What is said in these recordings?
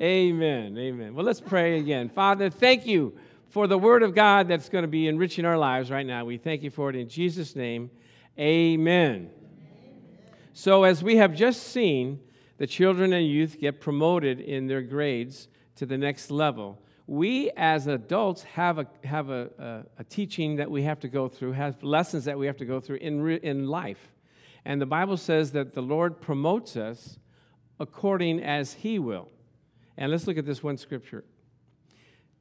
Amen. Amen. Well, let's pray again. Father, thank you for the word of God that's going to be enriching our lives right now. We thank you for it in Jesus' name. Amen. So as we have just seen, the children and youth get promoted in their grades to the next level. We as adults have a teaching that we have to go through, have lessons that we have to go through in life. And the Bible says that the Lord promotes us according as He will. And let's look at this one scripture.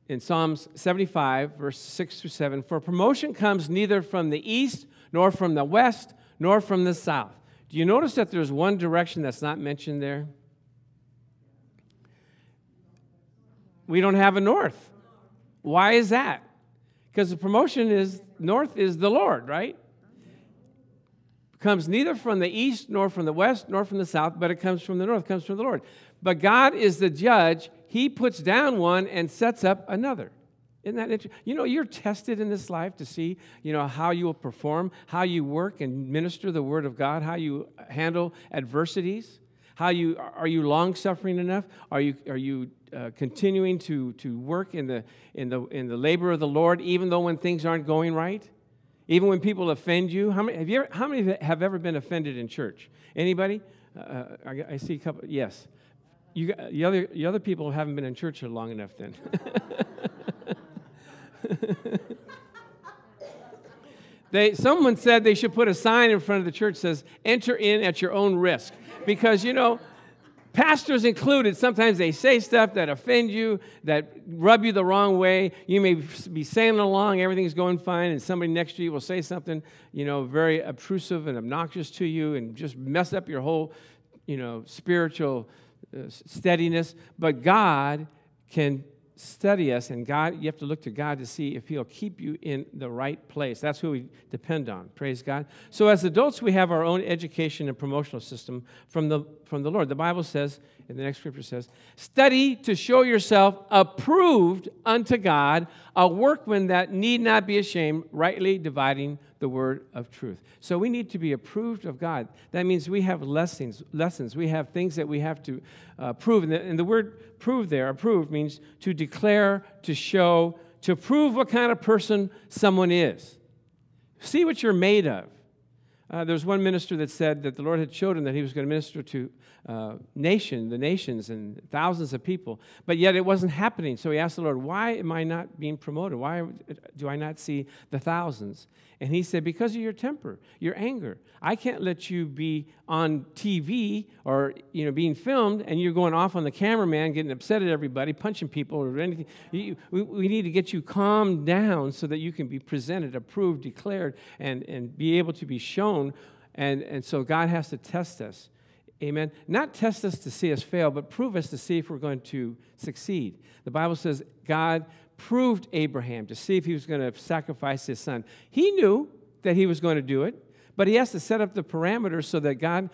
In Psalms 75, verse 6 through 7, "For promotion comes neither from the east, nor from the west, nor from the south." Do you notice that there's one direction that's not mentioned there? We don't have a north. Why is that? Because the promotion is, north is the Lord, right? Comes neither from the east, nor from the west, nor from the south, but it comes from the north, comes from the Lord. But God is the judge. He puts down one and sets up another. Isn't that interesting? You know, you're tested in this life to see, how you will perform, how you work and minister the Word of God, how you handle adversities, are you long-suffering enough? Are you continuing to work in the labor of the Lord, even though when things aren't going right, even when people offend you? How many have ever been offended in church? Anybody? I see a couple. Yes. The other people haven't been in church long enough then. Someone said they should put a sign in front of the church that says, "Enter in at your own risk." Because, pastors included, sometimes they say stuff that offend you, that rub you the wrong way. You may be sailing along, everything's going fine, and somebody next to you will say something, very obtrusive and obnoxious to you and just mess up your whole, spiritual steadiness. But God can study us, and God, you have to look to God to see if He'll keep you in the right place. That's who we depend on. Praise God. So as adults, we have our own education and promotional system from the Lord. The Bible says, in the next scripture says, "Study to show yourself approved unto God, a workman that need not be ashamed, rightly dividing the word of truth." So we need to be approved of God. That means we have lessons. We have things that we have to prove. And the word prove there, approved, means to declare, to show, to prove what kind of person someone is. See what you're made of. There's one minister that said that the Lord had showed him that he was going to minister to the nations and thousands of people, but yet it wasn't happening. So he asked the Lord, "Why am I not being promoted? Why do I not see the thousands?" And he said, "Because of your temper, your anger. I can't let you be on TV or being filmed, and you're going off on the cameraman, getting upset at everybody, punching people or anything. We need to get you calmed down so that you can be presented, approved, declared, and be able to be shown." And so God has to test us. Amen. Not test us to see us fail, but prove us to see if we're going to succeed. The Bible says God proved Abraham to see if he was going to sacrifice his son. He knew that he was going to do it, but he has to set up the parameters so that God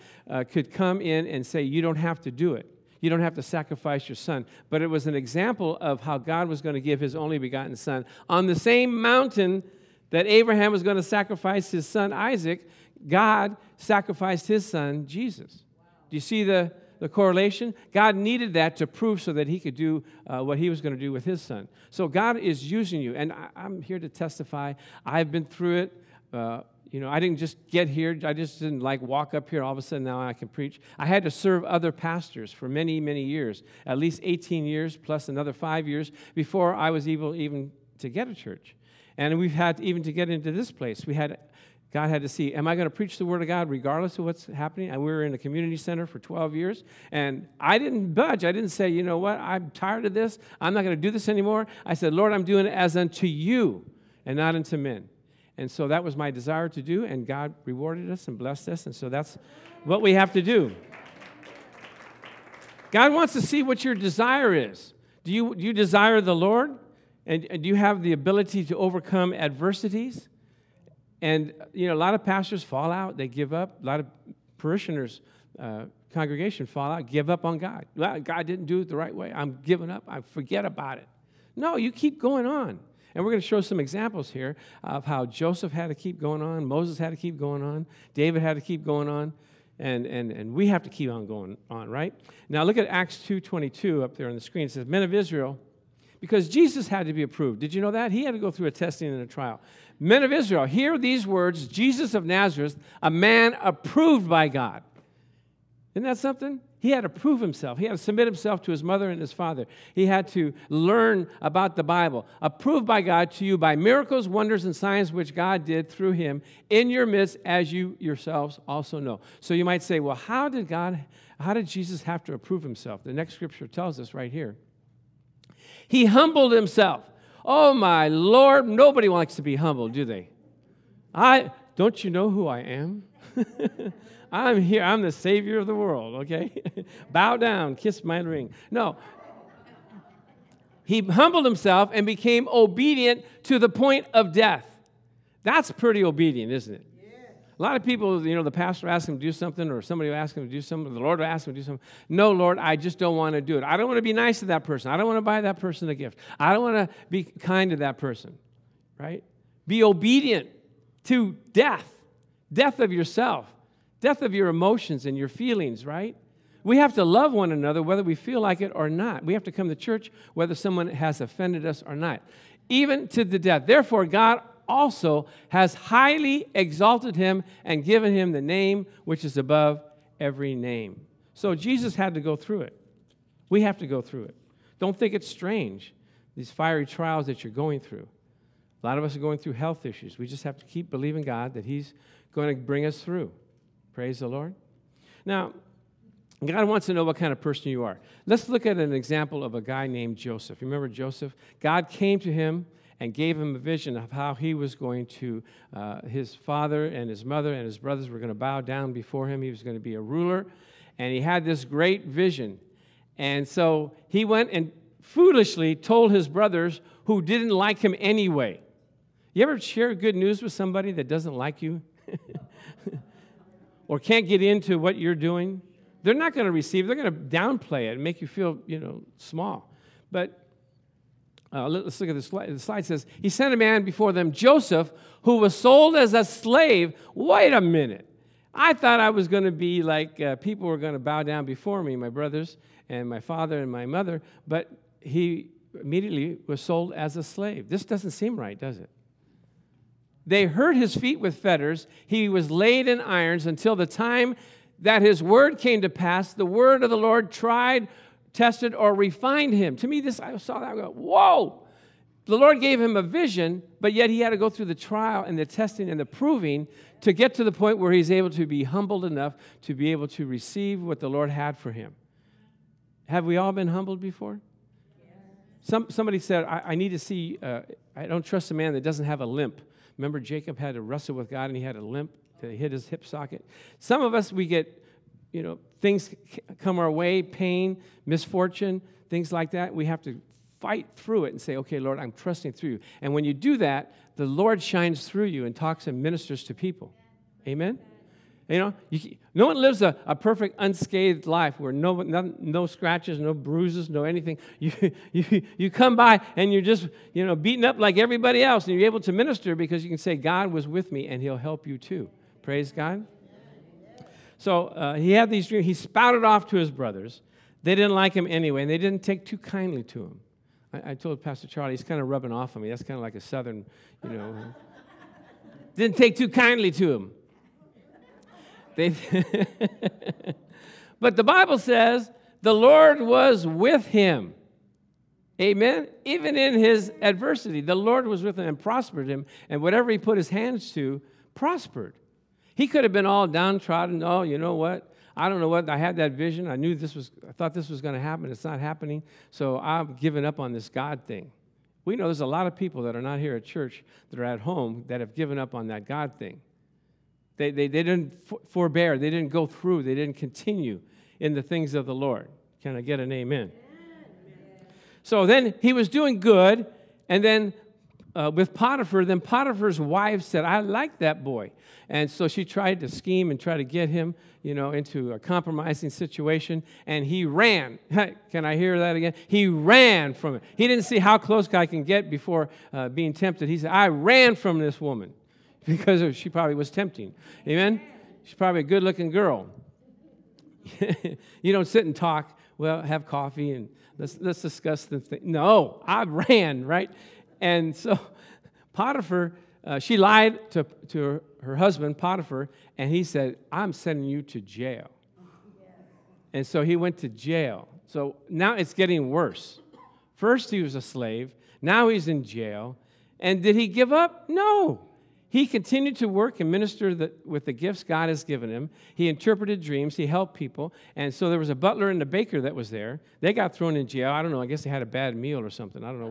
could come in and say, "You don't have to do it. You don't have to sacrifice your son." But it was an example of how God was going to give his only begotten son on the same mountain that Abraham was going to sacrifice his son Isaac. God sacrificed his son, Jesus. Wow. Do you see the correlation? God needed that to prove so that he could do what he was going to do with his son. So God is using you, and I'm here to testify. I've been through it. I didn't just get here. I just didn't walk up here. All of a sudden now I can preach. I had to serve other pastors for many, many years, at least 18 years plus another 5 years before I was able even to get a church. And we've had even to get into this place. God had to see, am I going to preach the Word of God regardless of what's happening? We were in a community center for 12 years, and I didn't budge. I didn't say, I'm tired of this. I'm not going to do this anymore. I said, "Lord, I'm doing it as unto you and not unto men." And so that was my desire to do, and God rewarded us and blessed us, and so that's what we have to do. God wants to see what your desire is. Do you desire the Lord? And do you have the ability to overcome adversities? And, a lot of pastors fall out. They give up. A lot of parishioners, congregation fall out, give up on God. "Well, God didn't do it the right way. I'm giving up. I forget about it." No, you keep going on. And we're going to show some examples here of how Joseph had to keep going on. Moses had to keep going on. David had to keep going on. And we have to keep on going on, right? Now look at Acts 2:22 up there on the screen. It says, men of Israel, because Jesus had to be approved. Did you know that? He had to go through a testing and a trial. Men of Israel, hear these words, Jesus of Nazareth, a man approved by God. Isn't that something? He had to prove himself. He had to submit himself to his mother and his father. He had to learn about the Bible. Approved by God to you by miracles, wonders, and signs which God did through him in your midst, as you yourselves also know. So you might say, well, how did Jesus have to approve himself? The next scripture tells us right here. He humbled himself. Oh, my Lord, nobody likes to be humbled, do they? Don't you know who I am? I'm here. I'm the Savior of the world, okay? Bow down, kiss my ring. No. He humbled himself and became obedient to the point of death. That's pretty obedient, isn't it? Yeah. A lot of people, the pastor asks him to do something, or somebody will ask him to do something, or the Lord will ask him to do something. No, Lord, I just don't want to do it. I don't want to be nice to that person. I don't want to buy that person a gift. I don't want to be kind to that person, right? Be obedient to death, death of yourself. Death of your emotions and your feelings, right? We have to love one another whether we feel like it or not. We have to come to church whether someone has offended us or not, even to the death. Therefore, God also has highly exalted him and given him the name which is above every name. So Jesus had to go through it. We have to go through it. Don't think it's strange, these fiery trials that you're going through. A lot of us are going through health issues. We just have to keep believing God that he's going to bring us through. Praise the Lord. Now, God wants to know what kind of person you are. Let's look at an example of a guy named Joseph. Remember Joseph? God came to him and gave him a vision of how he was going to, his father and his mother and his brothers were going to bow down before him. He was going to be a ruler. And he had this great vision. And so he went and foolishly told his brothers who didn't like him anyway. You ever share good news with somebody that doesn't like you? Or can't get into what you're doing, they're not going to receive. They're going to downplay it and make you feel, small. But let's look at the slide. The slide says, he sent a man before them, Joseph, who was sold as a slave. Wait a minute. I thought I was going to be like people were going to bow down before me, my brothers and my father and my mother. But he immediately was sold as a slave. This doesn't seem right, does it? They hurt his feet with fetters. He was laid in irons until the time that his word came to pass. The word of the Lord tried, tested, or refined him. To me, I saw that. I go, whoa! The Lord gave him a vision, but yet he had to go through the trial and the testing and the proving to get to the point where he's able to be humbled enough to be able to receive what the Lord had for him. Have we all been humbled before? Yeah. Somebody said, I need to see, I don't trust a man that doesn't have a limp. Remember, Jacob had to wrestle with God, and he had a limp that hit his hip socket. Some of us, we get, things come our way, pain, misfortune, things like that. We have to fight through it and say, okay, Lord, I'm trusting through you. And when you do that, the Lord shines through you and talks and ministers to people. Amen? No one lives a perfect, unscathed life where no scratches, no bruises, no anything. You come by and you're just, beaten up like everybody else, and you're able to minister because you can say, God was with me, and he'll help you too. Praise God. So he had these dreams. He spouted off to his brothers. They didn't like him anyway, and they didn't take too kindly to him. I told Pastor Charlie, he's kind of rubbing off on me. That's kind of like a Southern, didn't take too kindly to him. But the Bible says the Lord was with him. Amen? Even in his adversity, the Lord was with him and prospered him, and whatever he put his hands to prospered. He could have been all downtrodden. Oh, you know what? I don't know what. I had that vision. I thought this was going to happen. It's not happening. So I've given up on this God thing. We know there's a lot of people that are not here at church that are at home that have given up on that God thing. They didn't forbear. They didn't go through. They didn't continue in the things of the Lord. Can I get an amen? Amen. So then he was doing good, and then with Potiphar, then Potiphar's wife said, I like that boy. And so she tried to scheme and try to get him, into a compromising situation, and he ran. Can I hear that again? He ran from it. He didn't see how close I can get before being tempted. He said, I ran from this woman. Because she probably was tempting. Amen? She's probably a good-looking girl. You don't sit and talk, well, have coffee and let's discuss the thing. No, I ran, right? And so Potiphar, she lied to her husband, Potiphar, and he said, I'm sending you to jail. And so he went to jail. So now it's getting worse. First he was a slave. Now he's in jail. And did he give up? No. He continued to work and minister with the gifts God has given him. He interpreted dreams. He helped people. And so there was a butler and a baker that was there. They got thrown in jail. I don't know. I guess they had a bad meal or something. I don't know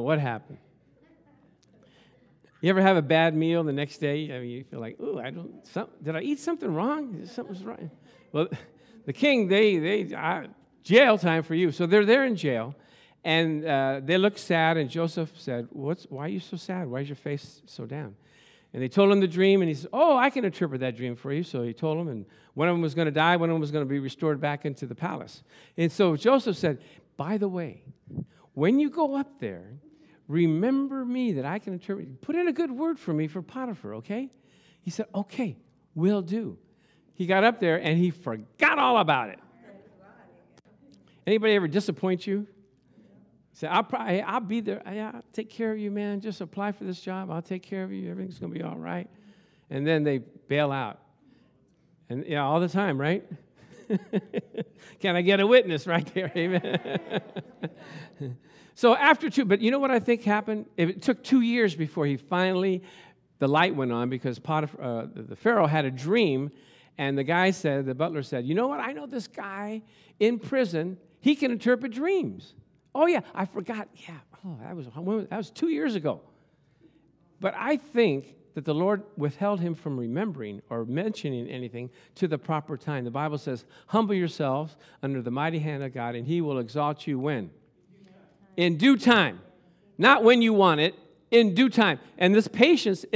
what happened. You ever have a bad meal the next day? I mean, you feel like, ooh, did I eat something wrong? Something's wrong. Well, the king, jail time for you. So they're there in jail, and they look sad, and Joseph said, why are you so sad? Why is your face so down? And they told him the dream, and he said, oh, I can interpret that dream for you. So he told them, and one of them was going to die, one of them was going to be restored back into the palace. And so Joseph said, by the way, when you go up there, remember me that I can interpret. Put in a good word for me for Potiphar, okay? He said, okay, will do. He got up there, and he forgot all about it. Anybody ever disappoint you? Say, I'll be there. I'll take care of you, man. Just apply for this job. I'll take care of you. Everything's going to be all right. And then they bail out. And yeah, all the time, right? Can I get a witness right there? Amen. So but you know what I think happened? It took 2 years before he finally, the light went on because the Pharaoh had a dream, and the butler said, you know what? I know this guy in prison. He can interpret dreams. Oh, yeah, I forgot. Yeah, that was 2 years ago. But I think that the Lord withheld him from remembering or mentioning anything to the proper time. The Bible says, humble yourselves under the mighty hand of God, and he will exalt you when? In due time. Not when you want it, in due time. And this patience,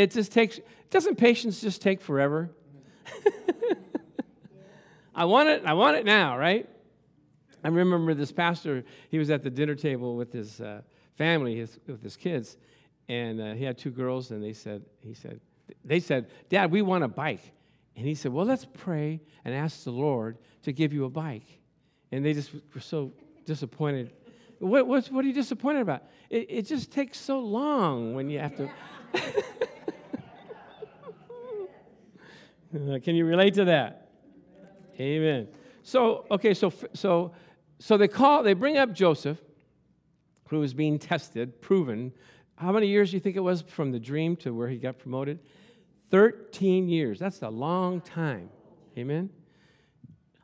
doesn't patience just take forever? I want it now, right? I remember this pastor, he was at the dinner table with his family, with his kids, and he had two girls, and they said, Dad, we want a bike. And he said, well, let's pray and ask the Lord to give you a bike. And they just were so disappointed. What are you disappointed about? It just takes so long when you have to. Can you relate to that? Amen. So they bring up Joseph, who was being tested, proven. How many years do you think it was from the dream to where he got promoted? 13 years. That's a long time. Amen?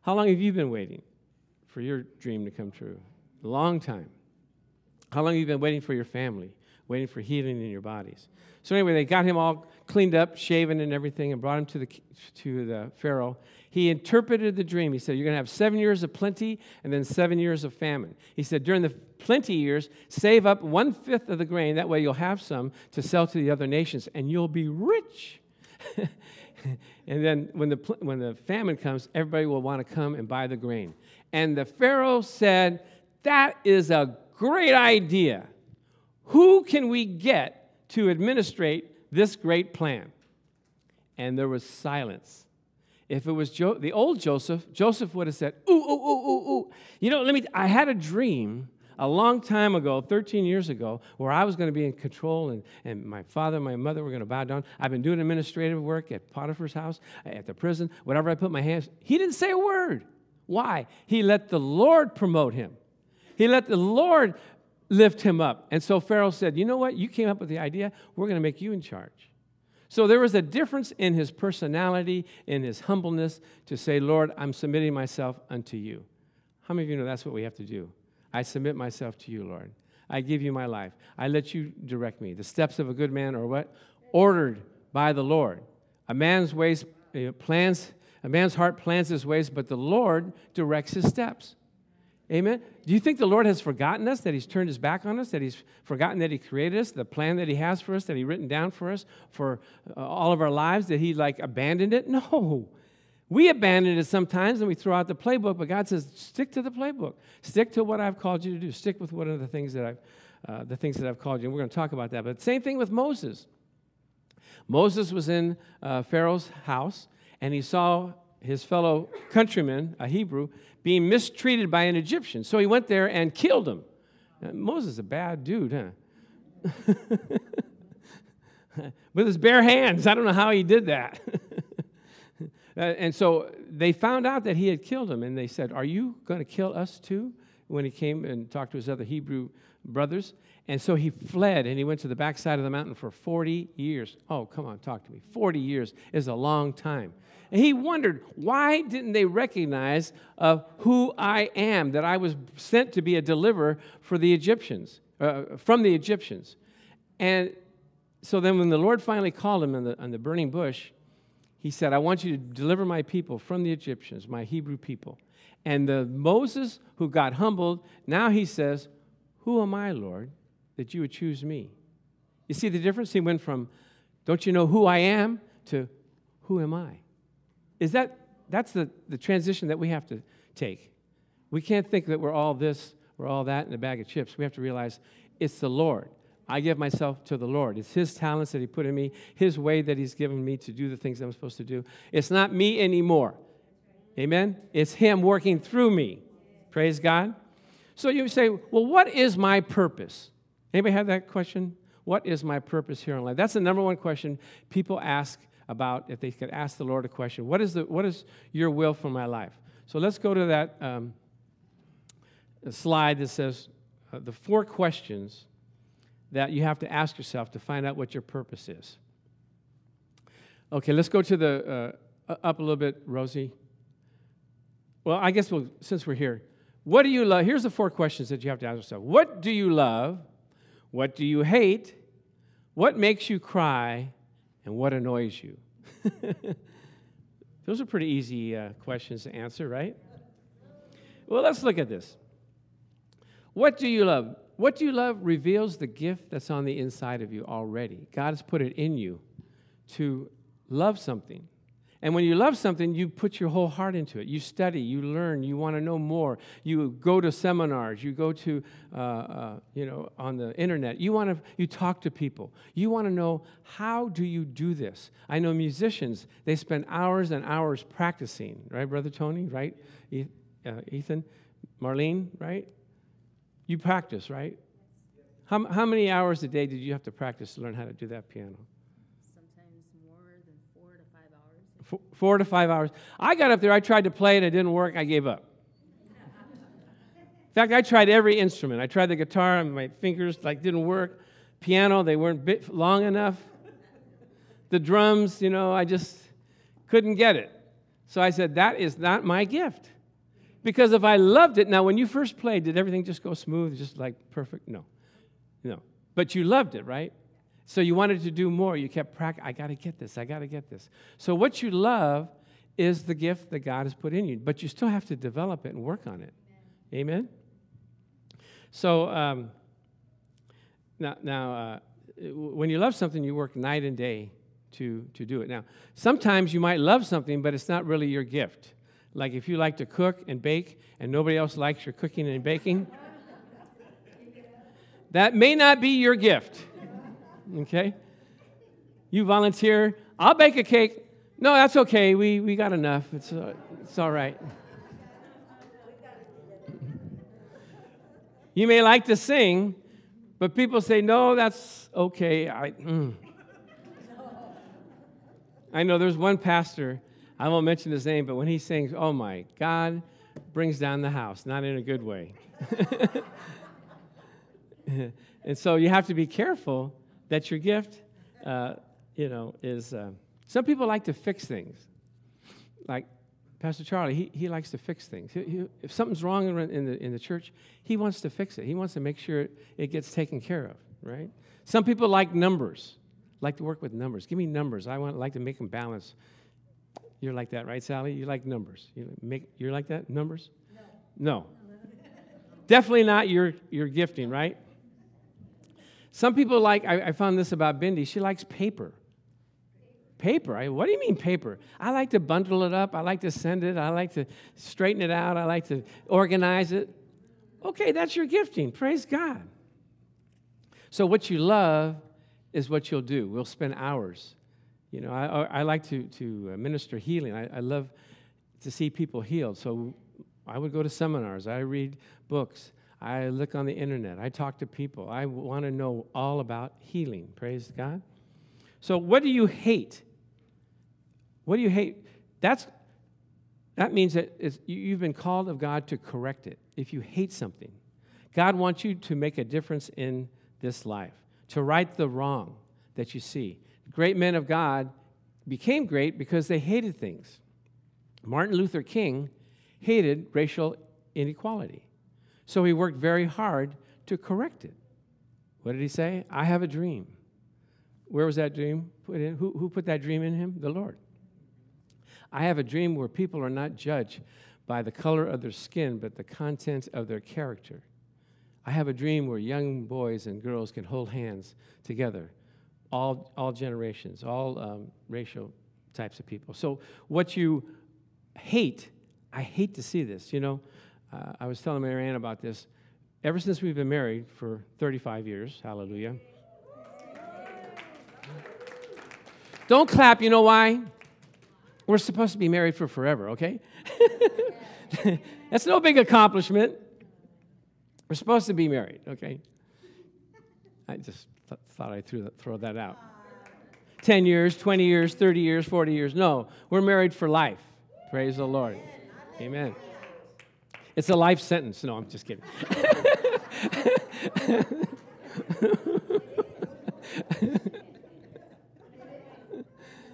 How long have you been waiting for your dream to come true? A long time. How long have you been waiting for your family, waiting for healing in your bodies? So anyway, they got him all cleaned up, shaven and everything, and brought him to the Pharaoh. He interpreted the dream. He said, you're going to have 7 years of plenty and then 7 years of famine. He said, during the plenty years, save up 1/5 of the grain. That way you'll have some to sell to the other nations, and you'll be rich. And then when the famine comes, everybody will want to come and buy the grain. And the Pharaoh said, that is a great idea. Who can we get to administrate this great plan? And there was silence. If it was the old Joseph, Joseph would have said, ooh, ooh, ooh, ooh, ooh. You know, I had a dream a long time ago, 13 years ago, where I was going to be in control, and my father and my mother were going to bow down. I've been doing administrative work at Potiphar's house, at the prison, whatever I put my hands. He didn't say a word. Why? He let the Lord promote him. He let the Lord lift him up. And so Pharaoh said, you know what? You came up with the idea. We're going to make you in charge. So there was a difference in his personality, in his humbleness, to say, Lord, I'm submitting myself unto you. How many of you know that's what we have to do? I submit myself to you, Lord. I give you my life. I let you direct me. The steps of a good man are what? Ordered by the Lord. A man's heart plans his ways, but the Lord directs his steps. Amen? Do you think the Lord has forgotten us, that he's turned his back on us, that he's forgotten that he created us, the plan that he has for us, that he written down for us for all of our lives, that he abandoned it? No. We abandon it sometimes and we throw out the playbook, but God says, stick to the playbook. Stick to what I've called you to do. Stick with one of the things that I've called you. And we're going to talk about that. But same thing with Moses. Moses was in Pharaoh's house, and he saw his fellow countryman, a Hebrew, being mistreated by an Egyptian. So he went there and killed him. Now, Moses is a bad dude, huh? With his bare hands. I don't know how he did that. And so they found out that he had killed him, and they said, "Are you going to kill us too?" When he came and talked to his other Hebrew brothers. And so he fled, and he went to the backside of the mountain for 40 years. Oh, come on, talk to me. 40 years is a long time. And he wondered, why didn't they recognize who I am, that I was sent to be a deliverer for the Egyptians, from the Egyptians? And so then when the Lord finally called him on the burning bush, he said, "I want you to deliver my people from the Egyptians, my Hebrew people." And the Moses who got humbled, now he says, "Who am I, Lord, that you would choose me?" You see the difference? He went from, "Don't you know who I am?" to, "Who am I?" Is that's the transition that we have to take. We can't think that we're all this, we're all that, and a bag of chips. We have to realize it's the Lord. I give myself to the Lord. It's His talents that He put in me, His way that He's given me to do the things I'm supposed to do. It's not me anymore. Amen? It's Him working through me. Praise God. So you say, well, what is my purpose? Anybody have that question? What is my purpose here in life? That's the number one question people ask about, if they could ask the Lord a question. What is your will for my life? So let's go to that slide that says the four questions that you have to ask yourself to find out what your purpose is. Okay, let's go to the, up a little bit, Rosie. Well, I guess since we're here, what do you love? Here's the four questions that you have to ask yourself. What do you love? What do you hate? What makes you cry? And what annoys you? Those are pretty easy questions to answer, right? Well, let's look at this. What do you love? What do you love reveals the gift that's on the inside of you already. God has put it in you to love something. And when you love something, you put your whole heart into it. You study, you learn, you want to know more. You go to seminars, you go to, on the internet. You talk to people. You want to know, how do you do this? I know musicians, they spend hours and hours practicing. Right, Brother Tony? Right? Ethan? Marlene? Right? You practice, right? How many hours a day did you have to practice to learn how to do that piano? Sometimes more than 4 to 5 hours. 4 to 5 hours. I got up there, I tried to play, and it didn't work. I gave up. In fact, I tried every instrument. I tried the guitar, and my fingers didn't work. Piano, they weren't bit long enough. The drums, I just couldn't get it. So I said, that is not my gift. Because if I loved it, now when you first played, did everything just go smooth, just perfect? No. But you loved it, right? So you wanted to do more. You kept practicing. I got to get this. So what you love is the gift that God has put in you, but you still have to develop it and work on it. Amen? So when you love something, you work night and day to do it. Now, sometimes you might love something, but it's not really your gift. Like if you like to cook and bake and nobody else likes your cooking and baking, that may not be your gift, okay? You volunteer, I'll bake a cake. No, that's okay. We got enough. It's all right. You may like to sing, but people say, no, that's okay. I know there's one pastor, I won't mention his name, but when he sings, oh my God, brings down the house, not in a good way. And so you have to be careful that your gift, is. Some people like to fix things. Like Pastor Charlie, he likes to fix things. If something's wrong in the church, he wants to fix it. He wants to make sure it gets taken care of, right? Some people like numbers, like to work with numbers. Give me numbers. I like to make them balance. You're like that, right, Sally? You like numbers. You're like that? Numbers? No. Definitely not your gifting, right? Some people like, I found this about Bindi, she likes paper. Paper? What do you mean paper? I like to bundle it up. I like to send it. I like to straighten it out. I like to organize it. Okay, that's your gifting. Praise God. So what you love is what you'll do. We'll spend hours. I like to minister healing. I love to see people healed. So I would go to seminars. I read books. I look on the internet. I talk to people. I want to know all about healing. Praise God. So what do you hate? What do you hate? That means that you've been called of God to correct it. If you hate something, God wants you to make a difference in this life, to right the wrong that you see. Great men of God became great because they hated things. Martin Luther King hated racial inequality, so he worked very hard to correct it. What did he say? I have a dream. Where was that dream put in? Who put that dream in him? The Lord. I have a dream where people are not judged by the color of their skin, but the content of their character. I have a dream where young boys and girls can hold hands together, all generations, all racial types of people. So what you hate, I hate to see this. You know, I was telling Mary Ann about this. Ever since we've been married for 35 years, hallelujah. Don't clap, you know why? We're supposed to be married for forever, okay? That's no big accomplishment. We're supposed to be married, okay? I just thought I'd throw that out. 10 years, 20 years, 30 years, 40 years. No, we're married for life. Praise the Lord. Amen. It's a life sentence. No, I'm just kidding.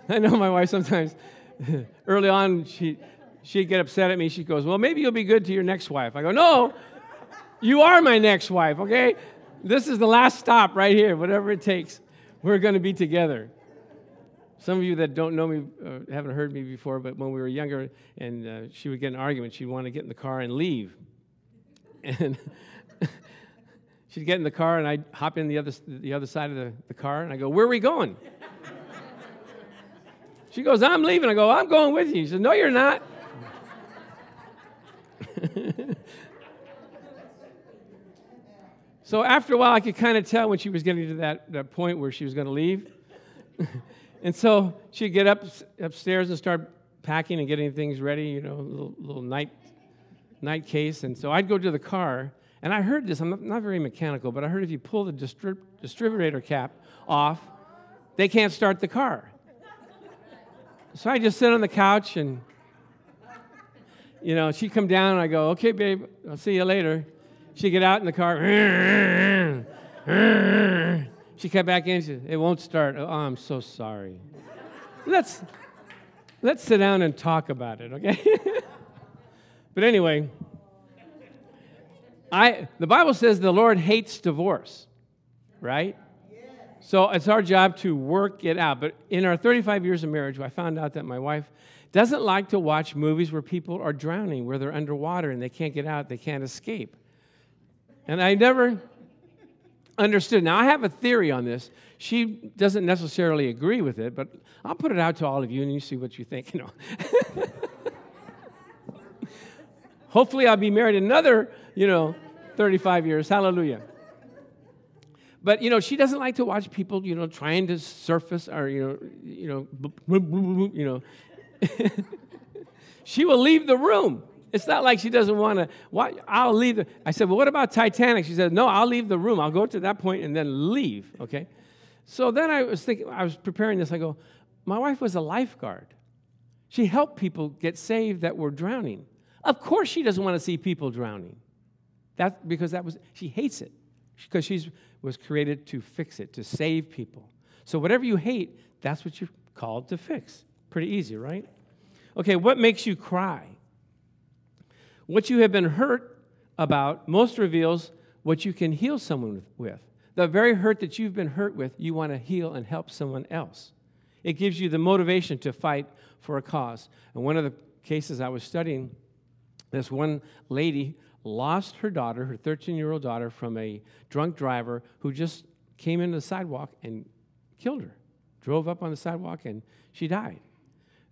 I know my wife sometimes, early on, she'd get upset at me. She goes, well, maybe you'll be good to your next wife. I go, no, you are my next wife, okay? This is the last stop right here. Whatever it takes, we're going to be together. Some of you that don't know me haven't heard me before, but when we were younger and she would get an argument, she'd want to get in the car and leave. And she'd get in the car and I'd hop in the other side of the car and I go, where are we going? She goes, I'm leaving. I go, I'm going with you. She said, no, you're not. So after a while, I could kind of tell when she was getting to that point where she was going to leave. And so she'd get upstairs and start packing and getting things ready, you know, little night case. And so I'd go to the car, and I heard this. I'm not very mechanical, but I heard if you pull the distributor cap off, they can't start the car. So I just sit on the couch, and, you know, she'd come down, and I go, okay, babe, I'll see you later. She'd get out in the car. She kept back in. She said, it won't start. Oh, I'm so sorry. Let's sit down and talk about it, okay? But anyway, the Bible says the Lord hates divorce, right? Yes. So it's our job to work it out. But in our 35 years of marriage, I found out that my wife doesn't like to watch movies where people are drowning, where they're underwater and they can't get out, they can't escape. And I never understood. Now, I have a theory on this. She doesn't necessarily agree with it, but I'll put it out to all of you, and you see what you think. You know. Hopefully, I'll be married another, 35 years. Hallelujah. But, she doesn't like to watch people, trying to surface or, She will leave the room. It's not like she doesn't want to. I'll leave. I said, well, what about Titanic? She said, no, I'll leave the room. I'll go to that point and then leave, okay? So then I was thinking, I was preparing this. I go, my wife was a lifeguard. She helped people get saved that were drowning. Of course she doesn't want to see people drowning. That's because she hates it. Because she was created to fix it, to save people. So whatever you hate, that's what you're called to fix. Pretty easy, right? Okay, what makes you cry? What you have been hurt about most reveals what you can heal someone with. The very hurt that you've been hurt with, you want to heal and help someone else. It gives you the motivation to fight for a cause. And one of the cases I was studying, this one lady lost her daughter, her 13-year-old daughter, from a drunk driver who just came into the sidewalk and killed her, drove up on the sidewalk, and she died.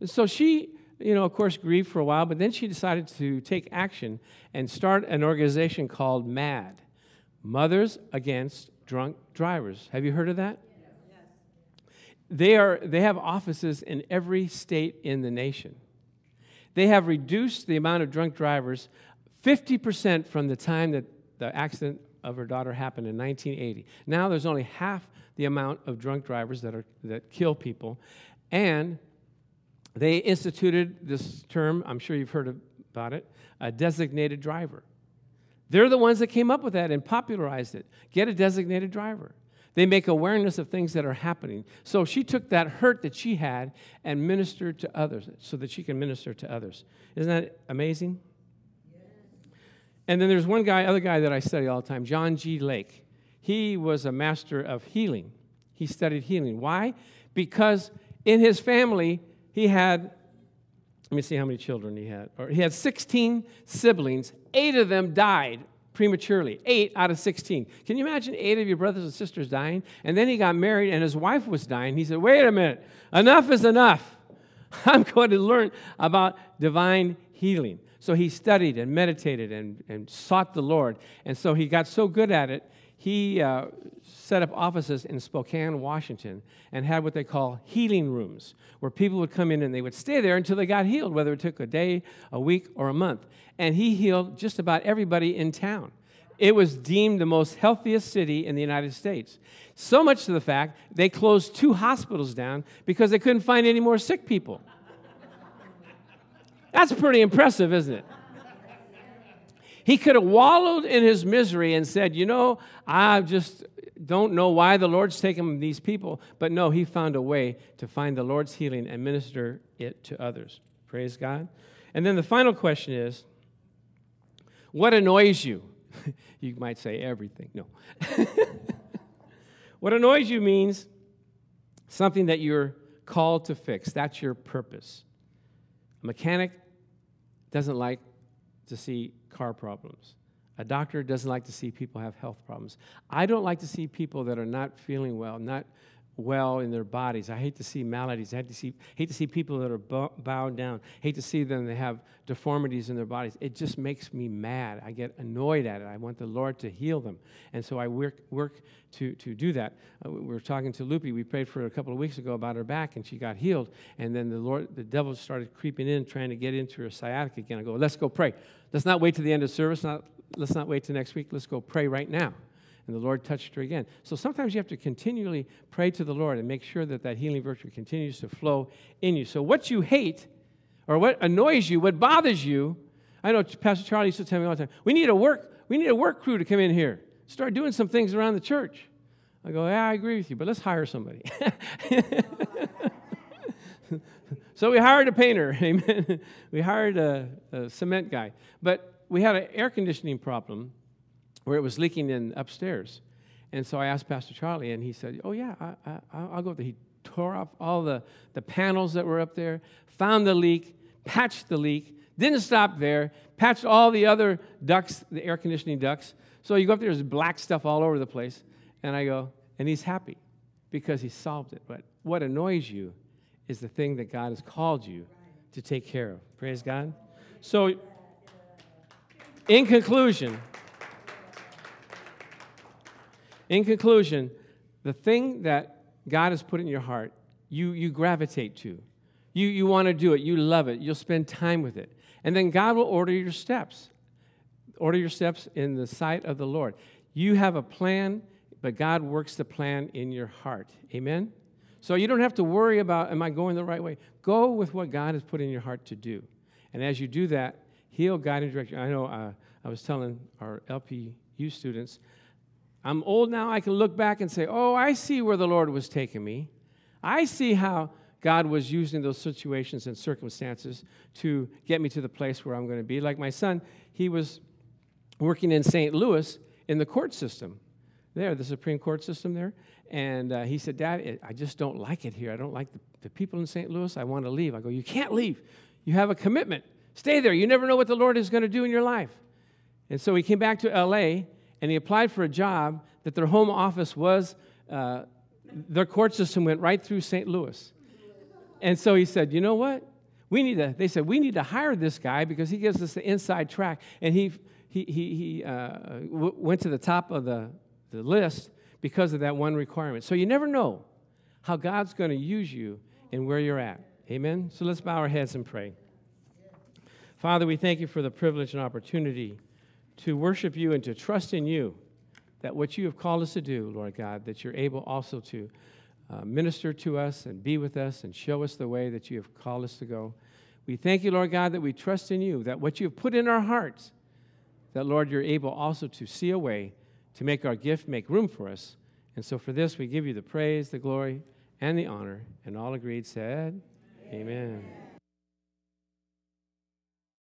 And so she of course, grieved for a while, but then she decided to take action and start an organization called MAD, Mothers Against Drunk Drivers. Have you heard of that? Yes. They have offices in every state in the nation. They have reduced the amount of drunk drivers 50% from the time that the accident of her daughter happened in 1980. Now there's only half the amount of drunk drivers that kill people. And they instituted this term, I'm sure you've heard about it, a designated driver. They're the ones that came up with that and popularized it. Get a designated driver. They make awareness of things that are happening. So she took that hurt that she had and ministered to others so that she can minister to others. Isn't that amazing? And then there's other guy that I study all the time, John G. Lake. He was a master of healing. He studied healing. Why? Because in his family, he had, let me see how many children he had. Or he had 16 siblings. 8 of them died prematurely. 8 out of 16. Can you imagine 8 of your brothers and sisters dying? And then he got married and his wife was dying. He said, wait a minute, enough is enough. I'm going to learn about divine healing. So he studied and meditated and sought the Lord. And so he got so good at it, he set up offices in Spokane, Washington, and had what they call healing rooms, where people would come in and they would stay there until they got healed, whether it took a day, a week, or a month. And he healed just about everybody in town. It was deemed the most healthiest city in the United States. So much to the fact they closed 2 hospitals down because they couldn't find any more sick people. That's pretty impressive, isn't it? He could have wallowed in his misery and said, you know, I just don't know why the Lord's taking these people. But no, he found a way to find the Lord's healing and minister it to others. Praise God. And then the final question is, what annoys you? You might say everything. No. What annoys you means something that you're called to fix. That's your purpose. A mechanic doesn't like to see car problems. A doctor doesn't like to see people have health problems. I don't like to see people that are not feeling well, not well in their bodies. I hate to see maladies. I hate to see people that are bowed down. I hate to see them that have deformities in their bodies. It just makes me mad. I get annoyed at it. I want the Lord to heal them. And so I work to do that. We were talking to Lupi. We prayed for her a couple of weeks ago about her back, and she got healed. And then the devil started creeping in, trying to get into her sciatica again. I go, let's go pray. Let's not wait to the end of service. Let's not wait till next week. Let's go pray right now. And the Lord touched her again. So sometimes you have to continually pray to the Lord and make sure that healing virtue continues to flow in you. So what you hate or what annoys you, what bothers you, I know Pastor Charlie used to tell me all the time, we need a work crew to come in here, start doing some things around the church. I go, yeah, I agree with you, but let's hire somebody. So we hired a painter, amen. We hired a cement guy. But we had an air conditioning problem where it was leaking in upstairs. And so I asked Pastor Charlie, and he said, oh, yeah, I'll go there. He tore off all the panels that were up there, found the leak, patched the leak, didn't stop there, patched all the other ducts, the air conditioning ducts. So you go up there, there's black stuff all over the place. And I go, and he's happy because he solved it. But what annoys you is the thing that God has called you to take care of. Praise God. So in conclusion... the thing that God has put in your heart, you gravitate to. You want to do it. You love it. You'll spend time with it. And then God will order your steps. Order your steps in the sight of the Lord. You have a plan, but God works the plan in your heart. Amen? So you don't have to worry about, am I going the right way? Go with what God has put in your heart to do. And as you do that, He'll guide and direct you. I know I was telling our LPU students, I'm old now, I can look back and say, oh, I see where the Lord was taking me. I see how God was using those situations and circumstances to get me to the place where I'm going to be. Like my son, he was working in St. Louis in the court system there, the Supreme Court system there. And he said, Dad, I just don't like it here. I don't like the people in St. Louis. I want to leave. I go, you can't leave. You have a commitment. Stay there. You never know what the Lord is going to do in your life. And so he came back to L.A., and he applied for a job that their home office was, their court system went right through St. Louis. And so he said, you know what? They said, we need to hire this guy because he gives us the inside track. And he went to the top of the list because of that one requirement. So you never know how God's going to use you and where you're at. Amen? So let's bow our heads and pray. Father, we thank you for the privilege and opportunity to worship you and to trust in you, that what you have called us to do, Lord God, that you're able also to minister to us and be with us and show us the way that you have called us to go. We thank you, Lord God, that we trust in you, that what you have put in our hearts, that, Lord, you're able also to see a way to make our gift make room for us. And so for this, we give you the praise, the glory, and the honor. And all agreed said, amen.